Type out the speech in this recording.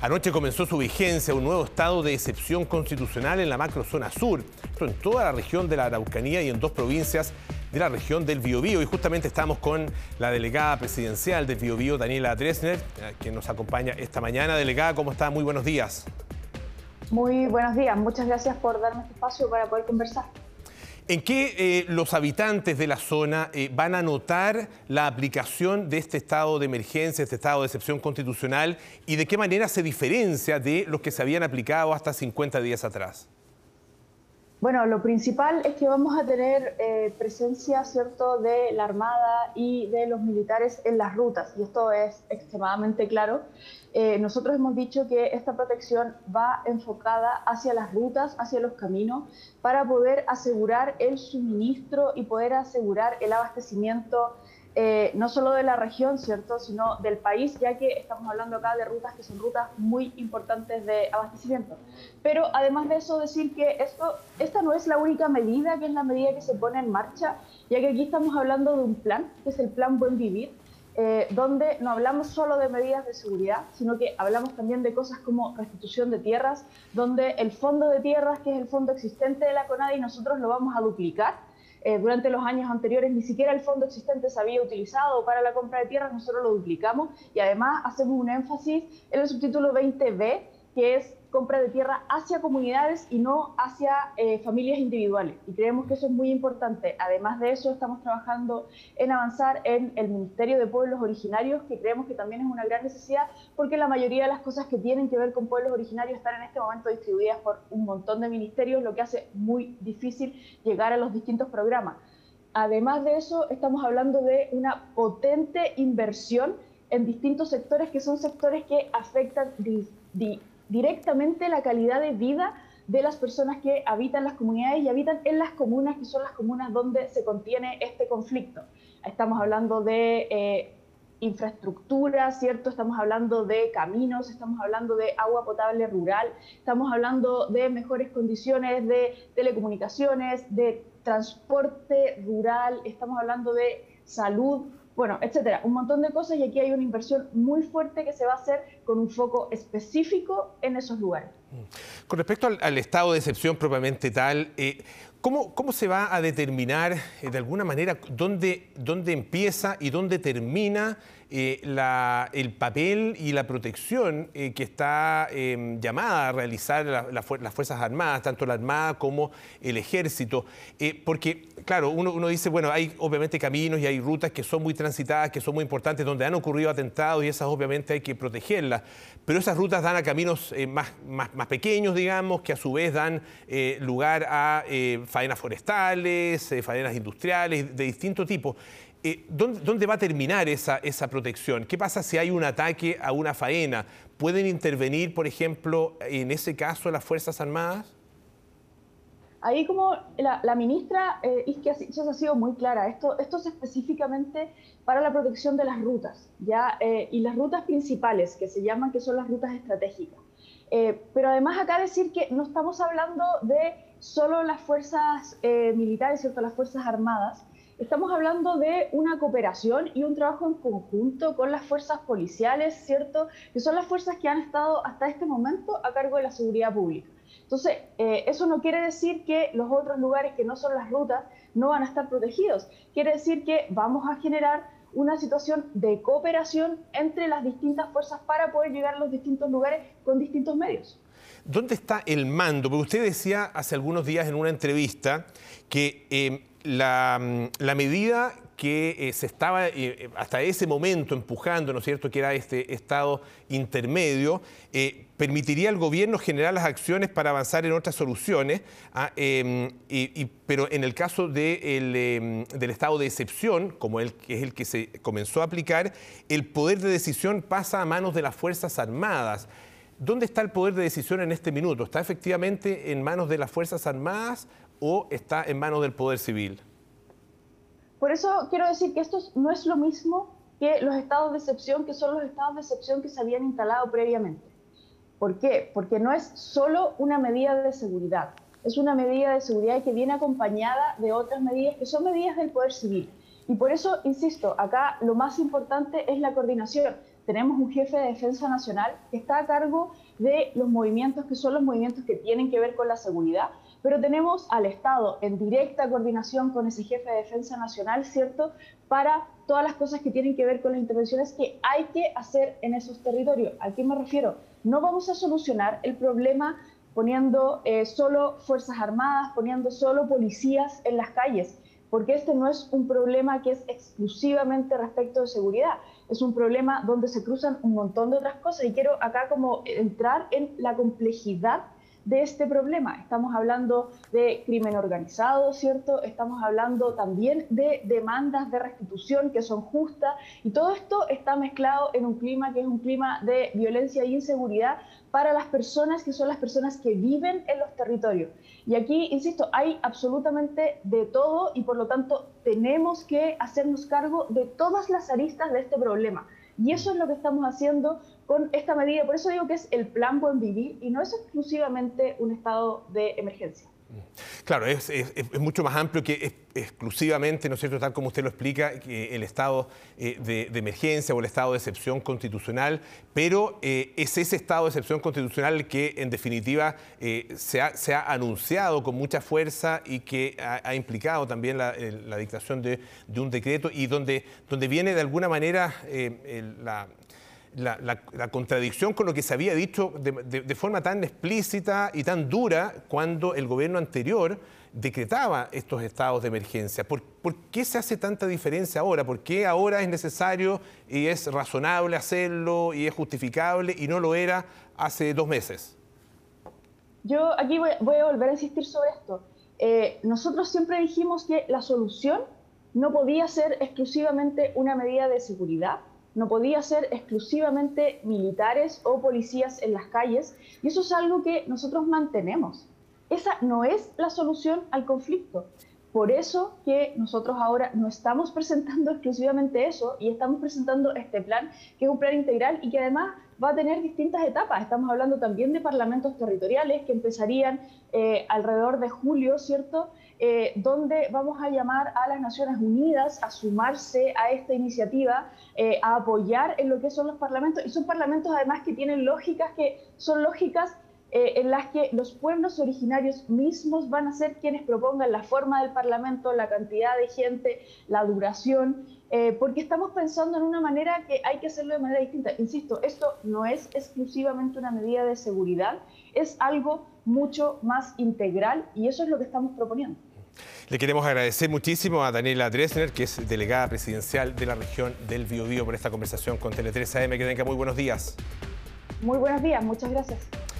Anoche comenzó su vigencia un nuevo estado de excepción constitucional en la macrozona sur, pero en toda la región de la Araucanía y en dos provincias de la región del Biobío. Y justamente estamos con la delegada presidencial del Biobío, Daniela Dresdner, quien nos acompaña esta mañana. Delegada, ¿cómo está? Muy buenos días. Muy buenos días. Muchas gracias por darme este espacio para poder conversar. ¿En qué los habitantes de la zona van a notar la aplicación de este estado de emergencia, este estado de excepción constitucional, y de qué manera se diferencia de los que se habían aplicado hasta 50 días atrás? Bueno, lo principal es que vamos a tener presencia, ¿cierto?, de la Armada y de los militares en las rutas, y esto es extremadamente claro. Nosotros hemos dicho que esta protección va enfocada hacia las rutas, hacia los caminos, para poder asegurar el suministro y poder asegurar el abastecimiento no solo de la región, ¿cierto?, sino del país, ya que estamos hablando acá de rutas que son rutas muy importantes de abastecimiento. Pero además de eso, decir que esta no es la única medida, que es la medida que se pone en marcha, ya que aquí estamos hablando de un plan, que es el Plan Buen Vivir, donde no hablamos solo de medidas de seguridad, sino que hablamos también de cosas como restitución de tierras, donde el fondo de tierras, que es el fondo existente de la CONADI, nosotros lo vamos a duplicar. Durante los años anteriores ni siquiera el fondo existente se había utilizado para la compra de tierras, nosotros lo duplicamos y además hacemos un énfasis en el subtítulo 20B, que es compra de tierra hacia comunidades y no hacia familias individuales. Y creemos que eso es muy importante. Además de eso, estamos trabajando en avanzar en el Ministerio de Pueblos Originarios, que creemos que también es una gran necesidad, porque la mayoría de las cosas que tienen que ver con pueblos originarios están en este momento distribuidas por un montón de ministerios, lo que hace muy difícil llegar a los distintos programas. Además de eso, estamos hablando de una potente inversión en distintos sectores, que son sectores que afectan directamente la calidad de vida de las personas que habitan las comunidades y habitan en las comunas, que son las comunas donde se contiene este conflicto. Estamos hablando de infraestructura, ¿cierto? Estamos hablando de caminos, estamos hablando de agua potable rural, estamos hablando de mejores condiciones de telecomunicaciones, de transporte rural, estamos hablando de salud, bueno, etcétera, un montón de cosas, y aquí hay una inversión muy fuerte que se va a hacer con un foco específico en esos lugares. Con respecto al estado de excepción propiamente tal, ¿cómo se va a determinar de alguna manera dónde empieza y dónde termina el papel y la protección que está llamada a realizar las Fuerzas Armadas, tanto la Armada como el Ejército? Porque, claro, uno dice, bueno, hay obviamente caminos y hay rutas que son muy transitadas, que son muy importantes, donde han ocurrido atentados, y esas obviamente hay que protegerlas, pero esas rutas dan a caminos más pequeños, digamos, que a su vez dan lugar a faenas forestales, faenas industriales, de distinto tipo. ¿Dónde va a terminar esa protección? ¿Qué pasa si hay un ataque a una faena? ¿Pueden intervenir, por ejemplo, en ese caso las Fuerzas Armadas? Ahí, como la ministra Isquia ha sido muy clara, esto es específicamente para la protección de las rutas, ¿ya? Y las rutas principales, que se llaman, que son las rutas estratégicas. Pero además acá decir que no estamos hablando de solo las fuerzas militares, ¿cierto?, las Fuerzas Armadas. Estamos hablando de una cooperación y un trabajo en conjunto con las fuerzas policiales, ¿cierto?, que son las fuerzas que han estado hasta este momento a cargo de la seguridad pública. Entonces, eso no quiere decir que los otros lugares que no son las rutas no van a estar protegidos. Quiere decir que vamos a generar una situación de cooperación entre las distintas fuerzas para poder llegar a los distintos lugares con distintos medios. ¿Dónde está el mando? Porque usted decía hace algunos días en una entrevista que la medida que se estaba hasta ese momento empujando, ¿no es cierto?, que era este estado intermedio, permitiría al gobierno generar las acciones para avanzar en otras soluciones, pero en el caso del estado de excepción, como es el que se comenzó a aplicar, el poder de decisión pasa a manos de las Fuerzas Armadas. ¿Dónde está el poder de decisión en este minuto? ¿Está efectivamente en manos de las Fuerzas Armadas o está en manos del Poder Civil? Por eso quiero decir que esto no es lo mismo que los estados de excepción, que son los estados de excepción que se habían instalado previamente. ¿Por qué? Porque no es solo una medida de seguridad, es una medida de seguridad que viene acompañada de otras medidas que son medidas del Poder Civil. Y por eso, insisto, acá lo más importante es la coordinación tenemos un jefe de defensa nacional que está a cargo de los movimientos que son los movimientos que tienen que ver con la seguridad, pero tenemos al Estado en directa coordinación con ese jefe de defensa nacional, ¿cierto?, para todas las cosas que tienen que ver con las intervenciones que hay que hacer en esos territorios. ¿A qué me refiero? No vamos a solucionar el problema poniendo solo Fuerzas Armadas, poniendo solo policías en las calles, porque este no es un problema que es exclusivamente respecto de seguridad, es un problema donde se cruzan un montón de otras cosas, y quiero acá como entrar en la complejidad de este problema. Estamos hablando de crimen organizado, ¿cierto? Estamos hablando también de demandas de restitución que son justas, y todo esto está mezclado en un clima que es un clima de violencia e inseguridad para las personas que son las personas que viven en los territorios. Y aquí, insisto, hay absolutamente de todo, y por lo tanto tenemos que hacernos cargo de todas las aristas de este problema. Y eso es lo que estamos haciendo con esta medida. Por eso digo que es el Plan Buen Vivir y no es exclusivamente un estado de emergencia. Claro, es mucho más amplio que exclusivamente, ¿no es cierto?, tal como usted lo explica, que el estado de emergencia o el estado de excepción constitucional, pero es ese estado de excepción constitucional que en definitiva se ha anunciado con mucha fuerza y que ha implicado también la dictación de un decreto, y donde viene de alguna manera la contradicción con lo que se había dicho de forma tan explícita y tan dura cuando el gobierno anterior decretaba estos estados de emergencia. ¿Por qué se hace tanta diferencia ahora? ¿Por qué ahora es necesario y es razonable hacerlo y es justificable y no lo era hace 2 meses? Yo aquí voy a volver a insistir sobre esto. Nosotros siempre dijimos que la solución no podía ser exclusivamente una medida de seguridad, no podía ser exclusivamente militares o policías en las calles, y eso es algo que nosotros mantenemos. Esa no es la solución al conflicto. Por eso que nosotros ahora no estamos presentando exclusivamente eso, y estamos presentando este plan, que es un plan integral y que además va a tener distintas etapas. Estamos hablando también de parlamentos territoriales que empezarían alrededor de julio, ¿cierto?, donde vamos a llamar a las Naciones Unidas a sumarse a esta iniciativa, a apoyar en lo que son los parlamentos. Y son parlamentos además que tienen lógicas, que son lógicas en las que los pueblos originarios mismos van a ser quienes propongan la forma del parlamento, la cantidad de gente, la duración, porque estamos pensando en una manera que hay que hacerlo de manera distinta. Insisto, esto no es exclusivamente una medida de seguridad, es algo mucho más integral, y eso es lo que estamos proponiendo. Le queremos agradecer muchísimo a Daniela Dresdner, que es delegada presidencial de la región del Biobío, por esta conversación con Tele3AM. Que tenga muy buenos días. Muy buenos días, muchas gracias.